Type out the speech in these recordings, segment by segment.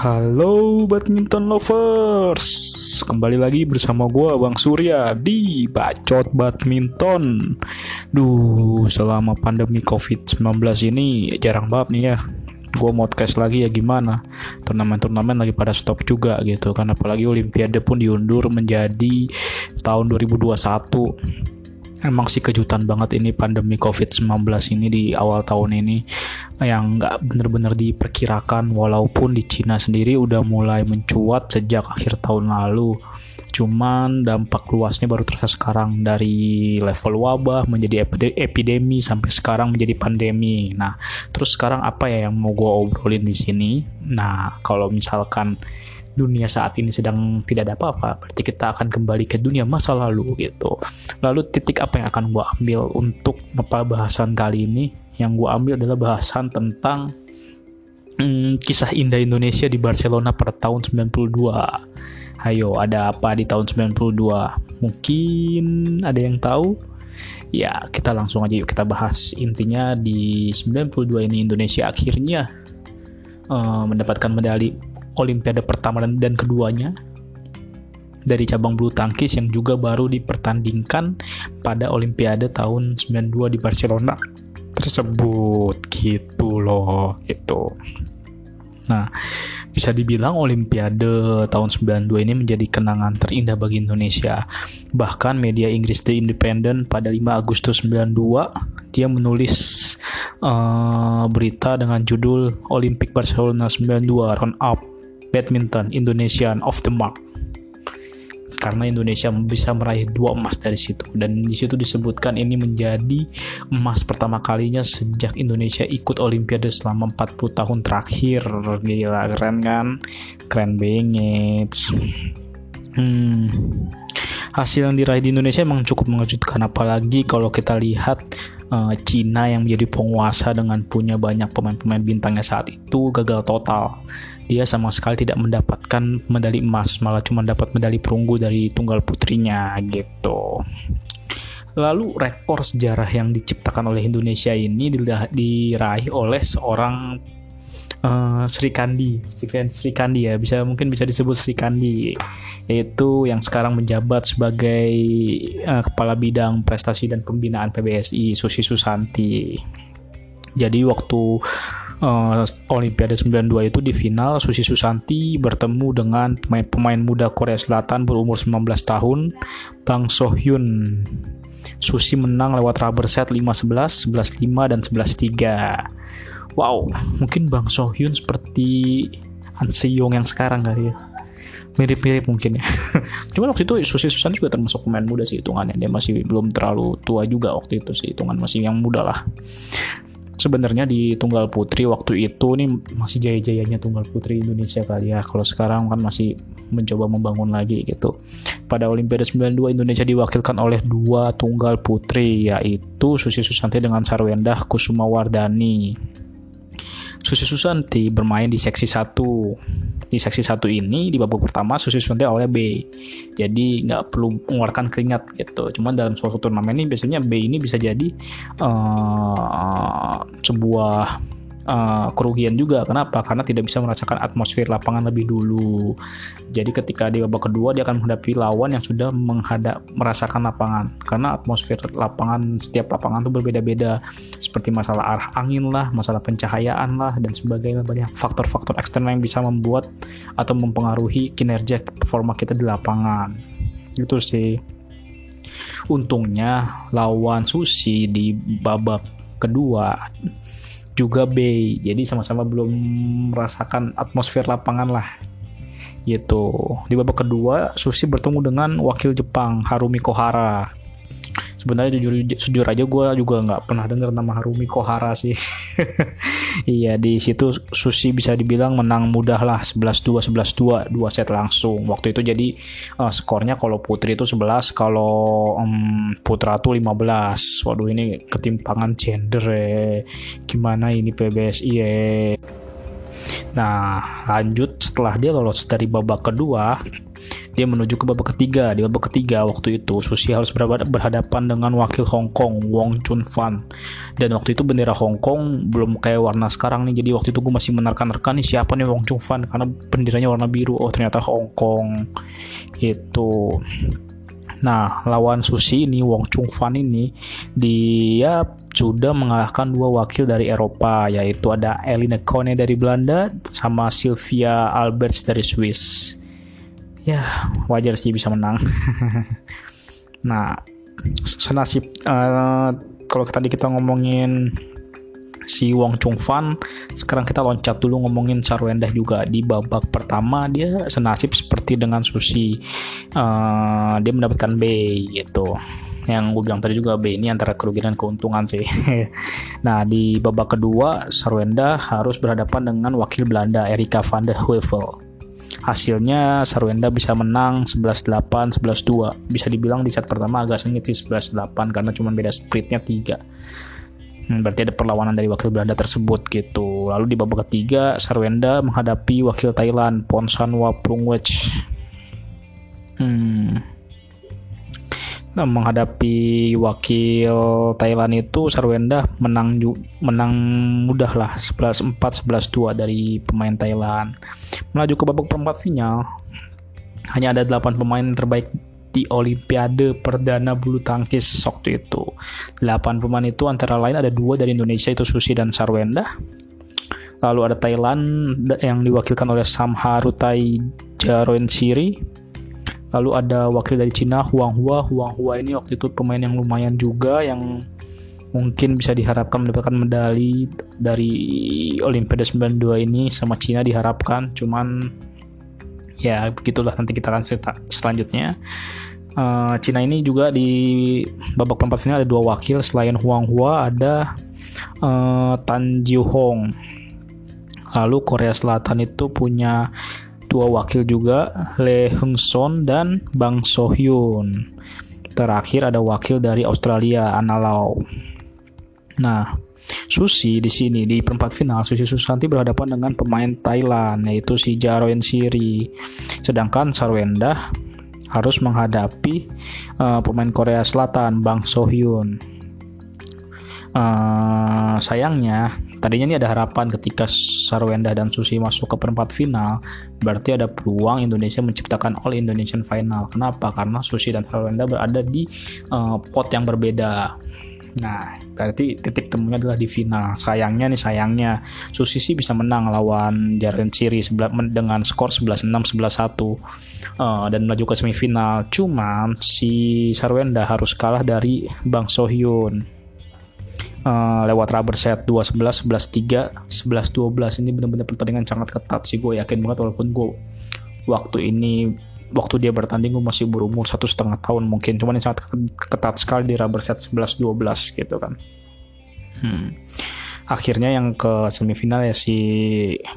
Halo badminton lovers, kembali lagi bersama gue Bang Surya di Bacot Badminton. Selama pandemi COVID-19 ini jarang banget nih ya gue modcast lagi, ya gimana, turnamen-turnamen lagi pada stop juga gitu kan, apalagi Olimpiade pun diundur menjadi tahun 2021. Emang sih kejutan banget ini pandemi COVID-19 ini di awal tahun ini yang nggak bener-bener diperkirakan, walaupun di Cina sendiri udah mulai mencuat sejak akhir tahun lalu. Cuman dampak luasnya baru terasa sekarang, dari level wabah menjadi epidemi sampai sekarang menjadi pandemi. Nah, terus sekarang apa ya yang mau gue obrolin di sini? Nah, kalau misalkan dunia saat ini sedang tidak ada apa-apa, berarti kita akan kembali ke dunia masa lalu gitu. Lalu titik apa yang akan gue ambil untuk bahasan kali ini? Yang gue ambil adalah bahasan tentang kisah indah Indonesia di Barcelona pada tahun 92. Hayo, ada apa di tahun 92? Mungkin ada yang tahu? Ya, kita langsung aja yuk kita bahas. Intinya di 92 ini Indonesia akhirnya mendapatkan medali Olimpiade pertama dan keduanya dari cabang bulu tangkis, yang juga baru dipertandingkan pada Olimpiade tahun 92 di Barcelona tersebut gitu loh gitu. Nah, bisa dibilang Olimpiade tahun 92 ini menjadi kenangan terindah bagi Indonesia. Bahkan media Inggris The Independent pada 5 Agustus 92 dia menulis berita dengan judul Olympic Barcelona 92 Round Up Badminton Indonesian off the mark, karena Indonesia bisa meraih 2 emas dari situ, dan di situ disebutkan ini menjadi emas pertama kalinya sejak Indonesia ikut Olimpiade selama 40 tahun terakhir. Gila, keren kan? Keren banget. Hasil yang diraih di Indonesia emang cukup mengejutkan, apalagi kalau kita lihat Cina yang menjadi penguasa dengan punya banyak pemain-pemain bintangnya saat itu gagal total. Dia sama sekali tidak mendapatkan medali emas, malah cuma dapat medali perunggu dari tunggal putrinya gitu. Lalu rekor sejarah yang diciptakan oleh Indonesia ini diraih oleh seorang Sri Kandi ya, mungkin bisa disebut Sri Kandi, yaitu yang sekarang menjabat sebagai kepala bidang prestasi dan pembinaan PBSI, Susi Susanti. Jadi waktu Olimpiade 92 itu di final Susi Susanti bertemu dengan pemain muda Korea Selatan berumur 19 tahun, Bang Soo-hyun. Susi menang lewat rubber set 5-11, 11-5 dan 11-3. Wow, mungkin Bang Soo-hyun seperti An Se-yong yang sekarang kali ya. Mirip-mirip mungkin ya. Cuma waktu itu Susi Susanti juga termasuk pemain muda sih hitungannya. Dia masih belum terlalu tua juga waktu itu sih, hitungan masih yang muda lah. Sebenarnya di tunggal putri waktu itu nih masih jaya-jayanya tunggal putri Indonesia kali ya. Kalau sekarang kan masih mencoba membangun lagi gitu. Pada Olimpiade 92 Indonesia diwakilkan oleh 2 tunggal putri, yaitu Susi Susanti dengan Sarwendah Kusumawardhani. Susi Susanti bermain di seksi 1. Di seksi 1 ini di babak pertama Susi Susanti awalnya B. Jadi nggak perlu mengeluarkan keringat gitu. Cuman dalam suatu turnamen ini biasanya B ini bisa jadi sebuah kerugian juga. Kenapa? Karena tidak bisa merasakan atmosfer lapangan lebih dulu. Jadi ketika di babak kedua dia akan menghadapi lawan yang sudah merasakan lapangan. Karena atmosfer lapangan, setiap lapangan itu berbeda-beda, seperti masalah arah angin lah, masalah pencahayaan lah, dan sebagainya. Banyak faktor-faktor eksternal yang bisa membuat atau mempengaruhi kinerja performa kita di lapangan. Gitu sih. Untungnya lawan Susi di babak kedua juga B, jadi sama-sama belum merasakan atmosfer lapangan lah gitu. Di babak kedua Susi bertemu dengan wakil Jepang Harumi Kohara. Sebenarnya jujur aja gue juga nggak pernah dengar nama Harumi Kohara sih. Iya, di situ Susi bisa dibilang menang mudah lah, 11-2, 11-2, 2 set langsung. Waktu itu jadi skornya kalau putri itu 11, kalau putra itu 15. Waduh, ini ketimpangan gender ya. Gimana ini PBSI ya. Nah, lanjut setelah dia lolos dari babak kedua, dia menuju ke babak ketiga. Di babak ketiga waktu itu Susi harus berhadapan dengan wakil Hong Kong, Wong Chun Fan, dan waktu itu bendera Hong Kong belum kayak warna sekarang nih, jadi waktu itu gue masih menerka-nerka nih siapa nih Wong Chun Fan, karena benderanya warna biru, oh ternyata Hong Kong itu. Nah, lawan Susi ini, Wong Chun Fan ini, dia sudah mengalahkan dua wakil dari Eropa, yaitu ada Elina Kone dari Belanda sama Sylvia Alberts dari Swiss. Ya, wajar sih bisa menang. Nah, senasib kalau tadi kita ngomongin si Wong Chun Fan, sekarang kita loncat dulu ngomongin Sarwendah juga. Di babak pertama dia senasib seperti dengan Susi, dia mendapatkan B gitu. Yang gue bilang tadi juga, B ini antara kerugian dan keuntungan sih. Nah, di babak kedua Sarwendah harus berhadapan dengan wakil Belanda, Erika van der Heuvel. Hasilnya Sarwendah bisa menang 11-8, 11-2. Bisa dibilang di set pertama agak sengit sih 11-8 karena cuma beda sprintnya 3. Berarti ada perlawanan dari wakil Belanda tersebut gitu. Lalu di babak ketiga Sarwendah menghadapi wakil Thailand, Ponsanwa Prungwetch. Nah, menghadapi wakil Thailand itu Sarwendah menang mudah lah 11-4, 11-2 dari pemain Thailand. Melaju ke babak perempat final, hanya ada 8 pemain terbaik di Olimpiade Perdana Bulu Tangkis waktu itu. 8 pemain itu antara lain ada 2 dari Indonesia, itu Susi dan Sarwendah. Lalu ada Thailand yang diwakilkan oleh Somharuethai Jaruensiri. Lalu ada wakil dari Cina, Huang Hua. Huang Hua ini waktu itu pemain yang lumayan juga, yang mungkin bisa diharapkan mendapatkan medali dari Olimpiade 92 ini, sama Cina diharapkan. Cuman ya begitulah, nanti kita akan selanjutnya. Cina ini juga di babak perempat final ada 2 wakil. Selain Huang Hua ada Tang Jiuhong. Lalu Korea Selatan itu punya 2 wakil juga, Le Heng Son dan Bang Soo-hyun. Terakhir ada wakil dari Australia, Anna Lau. Nah, Susi di sini di perempat final, Susi Susanti berhadapan dengan pemain Thailand, yaitu si Jaruensiri. Sedangkan Sarwendah harus menghadapi pemain Korea Selatan, Bang Soo-hyun. Sayangnya tadinya ini ada harapan ketika Sarwendah dan Susi masuk ke perempat final, berarti ada peluang Indonesia menciptakan All Indonesian Final. Kenapa? Karena Susi dan Sarwendah berada di pot yang berbeda. Nah, berarti titik temunya adalah di final. Sayangnya Susi sih bisa menang lawan Jaruensiri dengan skor 11-6, 11-1 dan melaju ke semifinal. Cuman si Sarwendah harus kalah dari Bang Soo-hyun lewat rubber set 2-11, 11-3, 11-12. Ini benar-benar pertandingan sangat ketat sih, gue yakin banget. Walaupun gue waktu dia bertanding gue masih berumur 1,5 tahun mungkin, cuman ini sangat ketat sekali di rubber set 11-12 gitu kan. Akhirnya yang ke semifinal ya si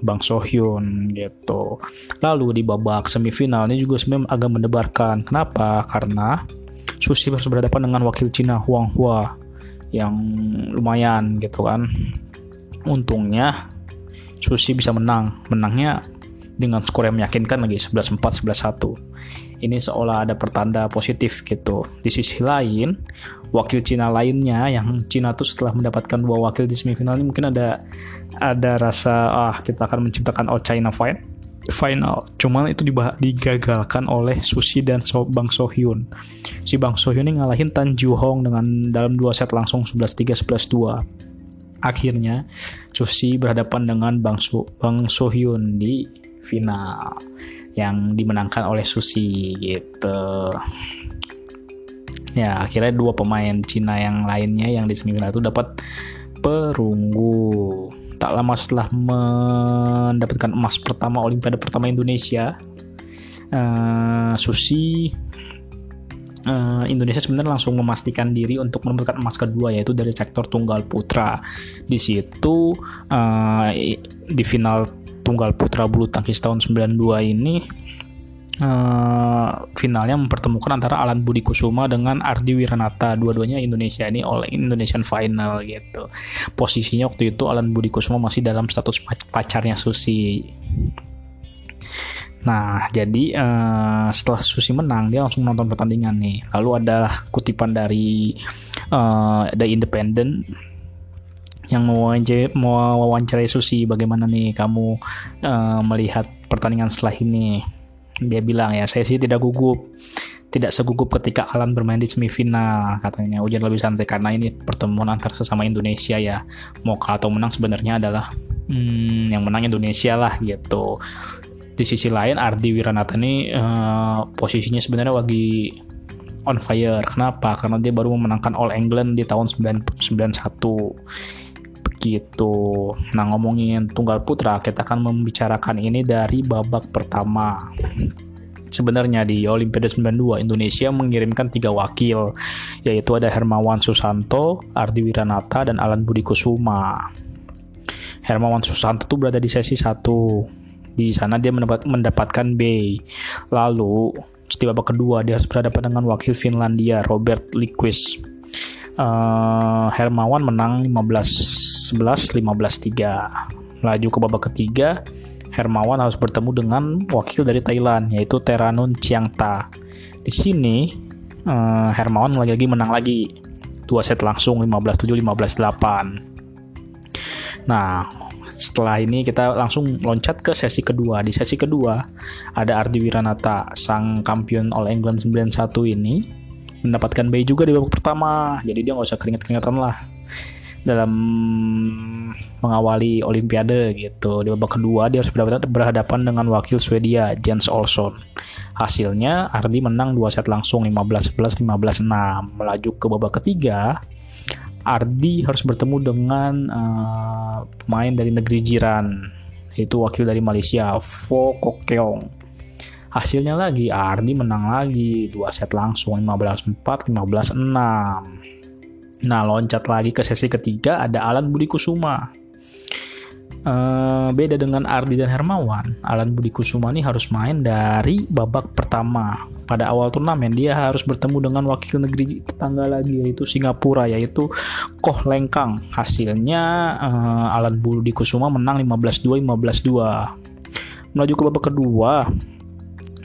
Bang Soo-hyun gitu. Lalu di babak semifinal ini juga sebenarnya agak mendebarkan. Kenapa? Karena Susi harus berhadapan dengan wakil Cina, Huang Hua, yang lumayan gitu kan. Untungnya Susi bisa menangnya dengan skor yang meyakinkan lagi 11-4, 11-1. Ini seolah ada pertanda positif gitu. Di sisi lain, wakil Cina lainnya, yang Cina tuh setelah mendapatkan 2 wakil di semifinal ini mungkin ada rasa kita akan menciptakan All China Final. Cuman itu digagalkan oleh Susi dan Bang Soo-hyun. Si Bang Soo-hyun ini ngalahin Tang Jiuhong dalam 2 set langsung 11-3, 11-2. Akhirnya Susi berhadapan dengan Bang Soo-hyun di final, yang dimenangkan oleh Susi gitu. Ya, akhirnya 2 pemain Cina yang lainnya yang di semifinal itu dapat perunggu. Tak lama setelah mendapatkan emas pertama Olimpiade pertama Indonesia, Indonesia sebenarnya langsung memastikan diri untuk mendapatkan emas kedua, yaitu dari sektor tunggal putra. Di situ di final tunggal putra bulu tangkis tahun 92 ini, finalnya mempertemukan antara Alan Budi Kusuma dengan Ardi Wiranata. Dua-duanya Indonesia, ini All Indonesian Final gitu. Posisinya waktu itu Alan Budi Kusuma masih dalam status pacarnya Susi. Nah, jadi setelah Susi menang, dia langsung nonton pertandingan nih. Lalu ada kutipan dari The Independent yang mewawancarai Susi, bagaimana nih kamu melihat pertandingan setelah ini. Dia bilang, ya saya sih tidak gugup. Tidak segugup ketika Alan bermain di semifinal, katanya. Ujian lebih santai karena ini pertemuan antar sesama Indonesia ya. Mau kalah atau menang sebenarnya adalah yang menang Indonesia lah gitu. Di sisi lain Ardi Wiranata ini posisinya sebenarnya lagi on fire. Kenapa? Karena dia baru memenangkan All England di tahun 1991. Begitu. Nah, ngomongin tunggal putra, kita akan membicarakan ini dari babak pertama. Sebenarnya di Olimpiade 92 Indonesia mengirimkan 3 wakil, yaitu ada Hermawan Susanto, Ardi Wiranata, dan Alan Budi Kusuma. Hermawan Susanto itu berada di sesi 1. Di sana dia mendapatkan B. Lalu di babak kedua dia harus berhadapan dengan wakil Finlandia, Robert Likwis. Hermawan menang 15-11, 15-3. Laju ke babak ketiga, Hermawan harus bertemu dengan wakil dari Thailand, yaitu Teranun Chiangta. Di sini Hermawan lagi-lagi menang lagi 2 set langsung, 15-7, 15-8. Nah, setelah ini kita langsung loncat ke sesi kedua. Di sesi kedua ada Ardi Wiranata, sang kampion All England 91 ini mendapatkan B juga di babak pertama. Jadi dia nggak usah keringat-keringatan lah dalam mengawali Olimpiade gitu. Di babak kedua dia harus berhadapan dengan wakil Swedia, Jens Olson. Hasilnya Ardi menang 2 set langsung, 15-11, 15-6. Melaju ke babak ketiga, Ardi harus bertemu dengan pemain dari negeri jiran, yaitu wakil dari Malaysia, Foo Kok Yong. Hasilnya lagi Ardi menang lagi 2 set langsung, 15-4, 15-6. Nah, loncat lagi ke sesi ketiga, ada Alan Budi Kusuma. Beda dengan Ardi dan Hermawan, Alan Budi Kusuma ini harus main dari babak pertama. Pada awal turnamen dia harus bertemu dengan wakil negeri tetangga lagi, yaitu Singapura, yaitu Koh Lengkang. Hasilnya Alan Budi Kusuma menang 15-2, 15-2. Menuju ke babak kedua,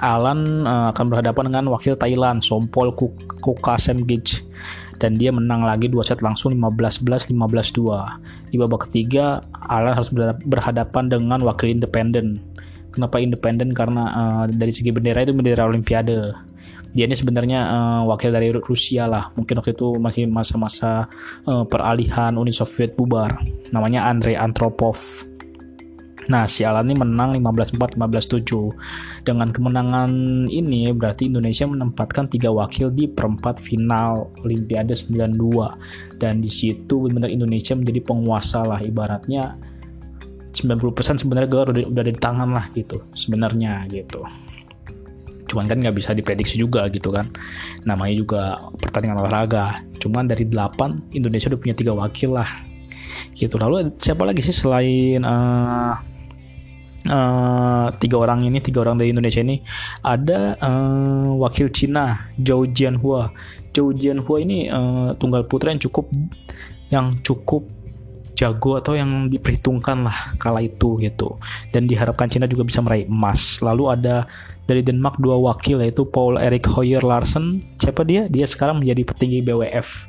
Alan akan berhadapan dengan wakil Thailand, Sompol Kokasemgij. Dan dia menang lagi 2 set langsung, 15-11, 15-2. Di babak ketiga, Alan harus berhadapan dengan wakil Independen. Kenapa Independen? Karena dari segi bendera itu bendera Olimpiade. Dia ini sebenarnya wakil dari Rusia lah. Mungkin waktu itu masih masa-masa peralihan Uni Soviet bubar. Namanya Andrei Antropov. Nah, si Alan ini menang 15-4, 15-7. Dengan kemenangan ini berarti Indonesia menempatkan 3 wakil di perempat final Olimpiade 92. Dan di situ benar-benar Indonesia menjadi penguasa lah, ibaratnya 90% sebenarnya gelar udah ada di tangan lah gitu sebenarnya gitu. Cuman kan nggak bisa diprediksi juga gitu kan, namanya juga pertandingan olahraga. Cuman dari 8 Indonesia udah punya 3 wakil lah gitu. Lalu siapa lagi sih selain 3 orang dari Indonesia ini? Ada wakil Cina, Zhou Jianhua. Zhou Jianhua ini tunggal putra yang cukup jago atau yang diperhitungkan lah kala itu gitu. Dan diharapkan Cina juga bisa meraih emas. Lalu ada dari Denmark 2 wakil, yaitu Paul Eric Hoyer Larsen. Siapa dia? Dia sekarang menjadi petinggi BWF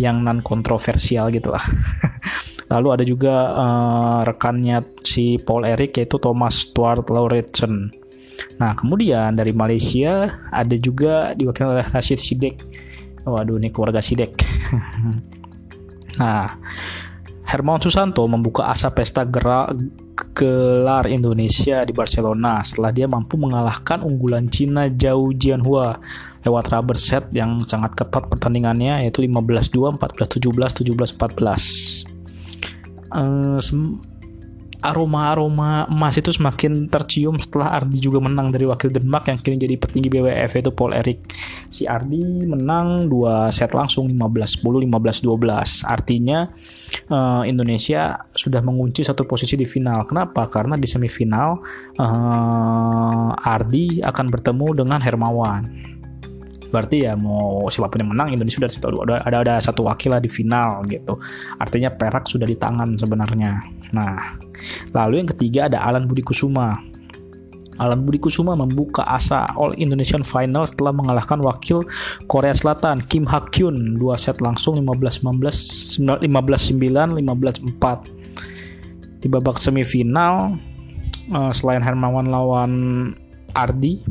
yang non kontroversial gitulah. Lalu ada juga rekannya si Paul Eric, yaitu Thomas Stuer-Lauridsen. Nah, kemudian dari Malaysia ada juga diwakili oleh Rashid Sidek. Waduh, ini keluarga Sidek. Nah, Hermawan Susanto membuka asa pesta gelar Indonesia di Barcelona setelah dia mampu mengalahkan unggulan Cina Zhou Jianhua lewat rubber set yang sangat ketat pertandingannya, yaitu 15-2, 14-17, 17-14. Aroma-aroma emas itu semakin tercium setelah Ardi juga menang dari wakil Denmark yang kini jadi petinggi BWF, yaitu Paul Eric. Si Ardi menang 2 set langsung, 15-10, 15-12. Artinya Indonesia sudah mengunci satu posisi di final. Kenapa? Karena di semifinal Ardi akan bertemu dengan Hermawan. Berarti ya mau siapapun yang menang, Indonesia sudah ada satu wakil lah di final gitu. Artinya perak sudah di tangan sebenarnya. Nah, lalu yang ketiga ada Alan Budi Kusuma. Alan Budi Kusuma membuka asa All Indonesian Final setelah mengalahkan wakil Korea Selatan Kim Hak Kyun 2 set langsung 15-19, 15-9, 15-4. Di babak semifinal selain Hermawan lawan Ardi,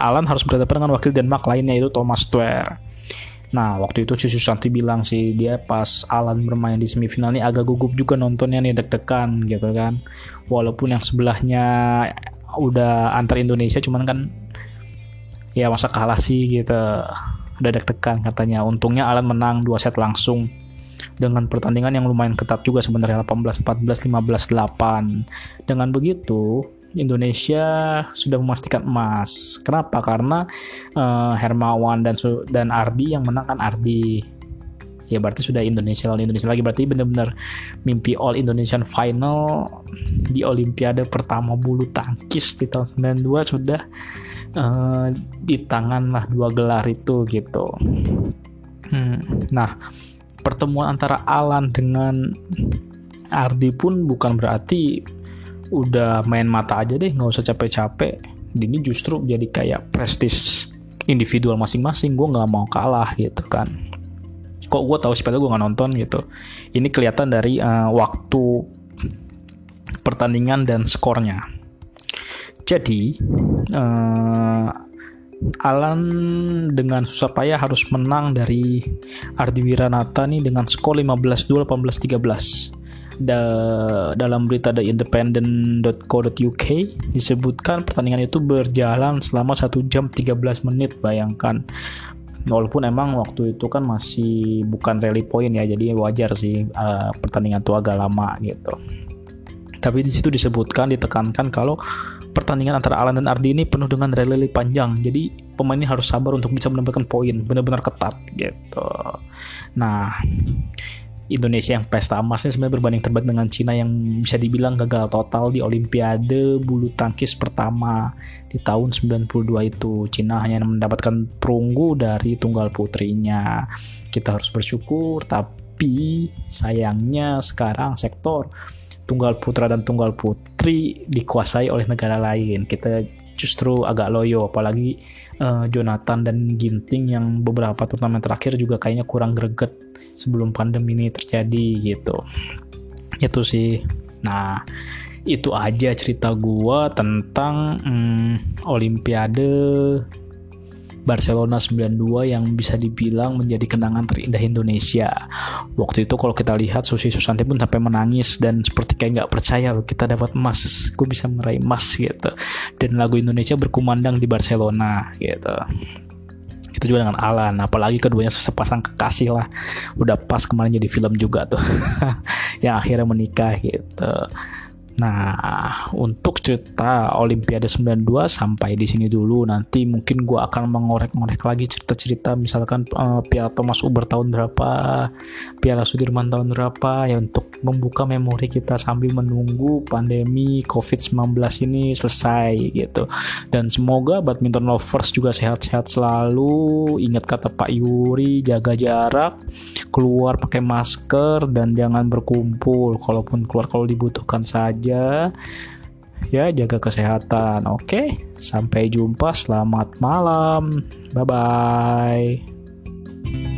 Alan harus berhadapan dengan wakil Denmark lainnya yaitu Thomas Stuer. Nah, waktu itu Susi Susanti bilang sih, dia pas Alan bermain di semifinal ini agak gugup juga nontonnya nih, deg-degan gitu kan. Walaupun yang sebelahnya udah antar Indonesia, cuman kan ya masa kalah sih gitu. Udah deg-degan katanya. Untungnya Alan menang 2 set langsung dengan pertandingan yang lumayan ketat juga sebenarnya, 18-14, 15-8. Dengan begitu Indonesia sudah memastikan emas. Kenapa? Karena Hermawan dan Ardi yang menang kan Ardi. Ya berarti sudah Indonesia lawan Indonesia lagi. Berarti benar-benar mimpi All Indonesian Final di Olimpiade pertama bulu tangkis di tahun 92 sudah di tangan lah dua gelar itu gitu. Nah, pertemuan antara Alan dengan Ardi pun bukan berarti udah main mata aja deh, nggak usah capek-capek. Ini justru jadi kayak prestis individual masing-masing. Gue nggak mau kalah gitu kan. Kok gue tahu sih padahal gue nggak nonton gitu. Ini kelihatan dari waktu pertandingan dan skornya. Jadi Alan dengan susah payah harus menang dari Ardi Wiranata nih dengan skor 15-2, 18-13. Dalam berita The Independent.co.uk disebutkan pertandingan itu berjalan selama 1 jam 13 menit, bayangkan. Walaupun emang waktu itu kan masih bukan rally point ya, jadi wajar sih pertandingan itu agak lama gitu. Tapi di situ disebutkan, ditekankan kalau pertandingan antara Alan dan Ardi ini penuh dengan rally panjang. Jadi pemainnya harus sabar untuk bisa mendapatkan poin, benar-benar ketat gitu. Nah, Indonesia yang pesta emasnya sebenarnya berbanding terbalik dengan Cina yang bisa dibilang gagal total di Olimpiade bulu tangkis pertama di tahun 92 itu. Cina hanya mendapatkan perunggu dari tunggal putrinya. Kita harus bersyukur, tapi sayangnya sekarang sektor tunggal putra dan tunggal putri dikuasai oleh negara lain. Kita justru agak loyo, apalagi Jonathan dan Ginting yang beberapa turnamen terakhir juga kayaknya kurang greget sebelum pandemi ini terjadi gitu. Itu sih. Nah, itu aja cerita gua tentang Olimpiade Barcelona 92 yang bisa dibilang menjadi kenangan terindah Indonesia. Waktu itu kalau kita lihat Susi Susanti pun sampai menangis dan seperti kayak nggak percaya loh, kita dapat emas, gue bisa meraih emas gitu. Dan lagu Indonesia berkumandang di Barcelona gitu. Itu juga dengan Alan, apalagi keduanya sepasang kekasih lah, udah pas kemarin jadi film juga tuh yang akhirnya menikah gitu. Nah, untuk cerita Olimpiade 92 sampai di sini dulu. Nanti mungkin gue akan mengorek-ngorek lagi cerita-cerita, misalkan Piala Thomas Uber tahun berapa, Piala Sudirman tahun berapa, ya untuk membuka memori kita sambil menunggu pandemi COVID-19 ini selesai gitu. Dan semoga badminton lovers juga sehat-sehat selalu. Ingat kata Pak Yuri, jaga jarak, keluar pakai masker, dan jangan berkumpul. Kalaupun keluar, kalau dibutuhkan saja. Ya, jaga kesehatan. Oke, sampai jumpa. Selamat malam. Bye-bye.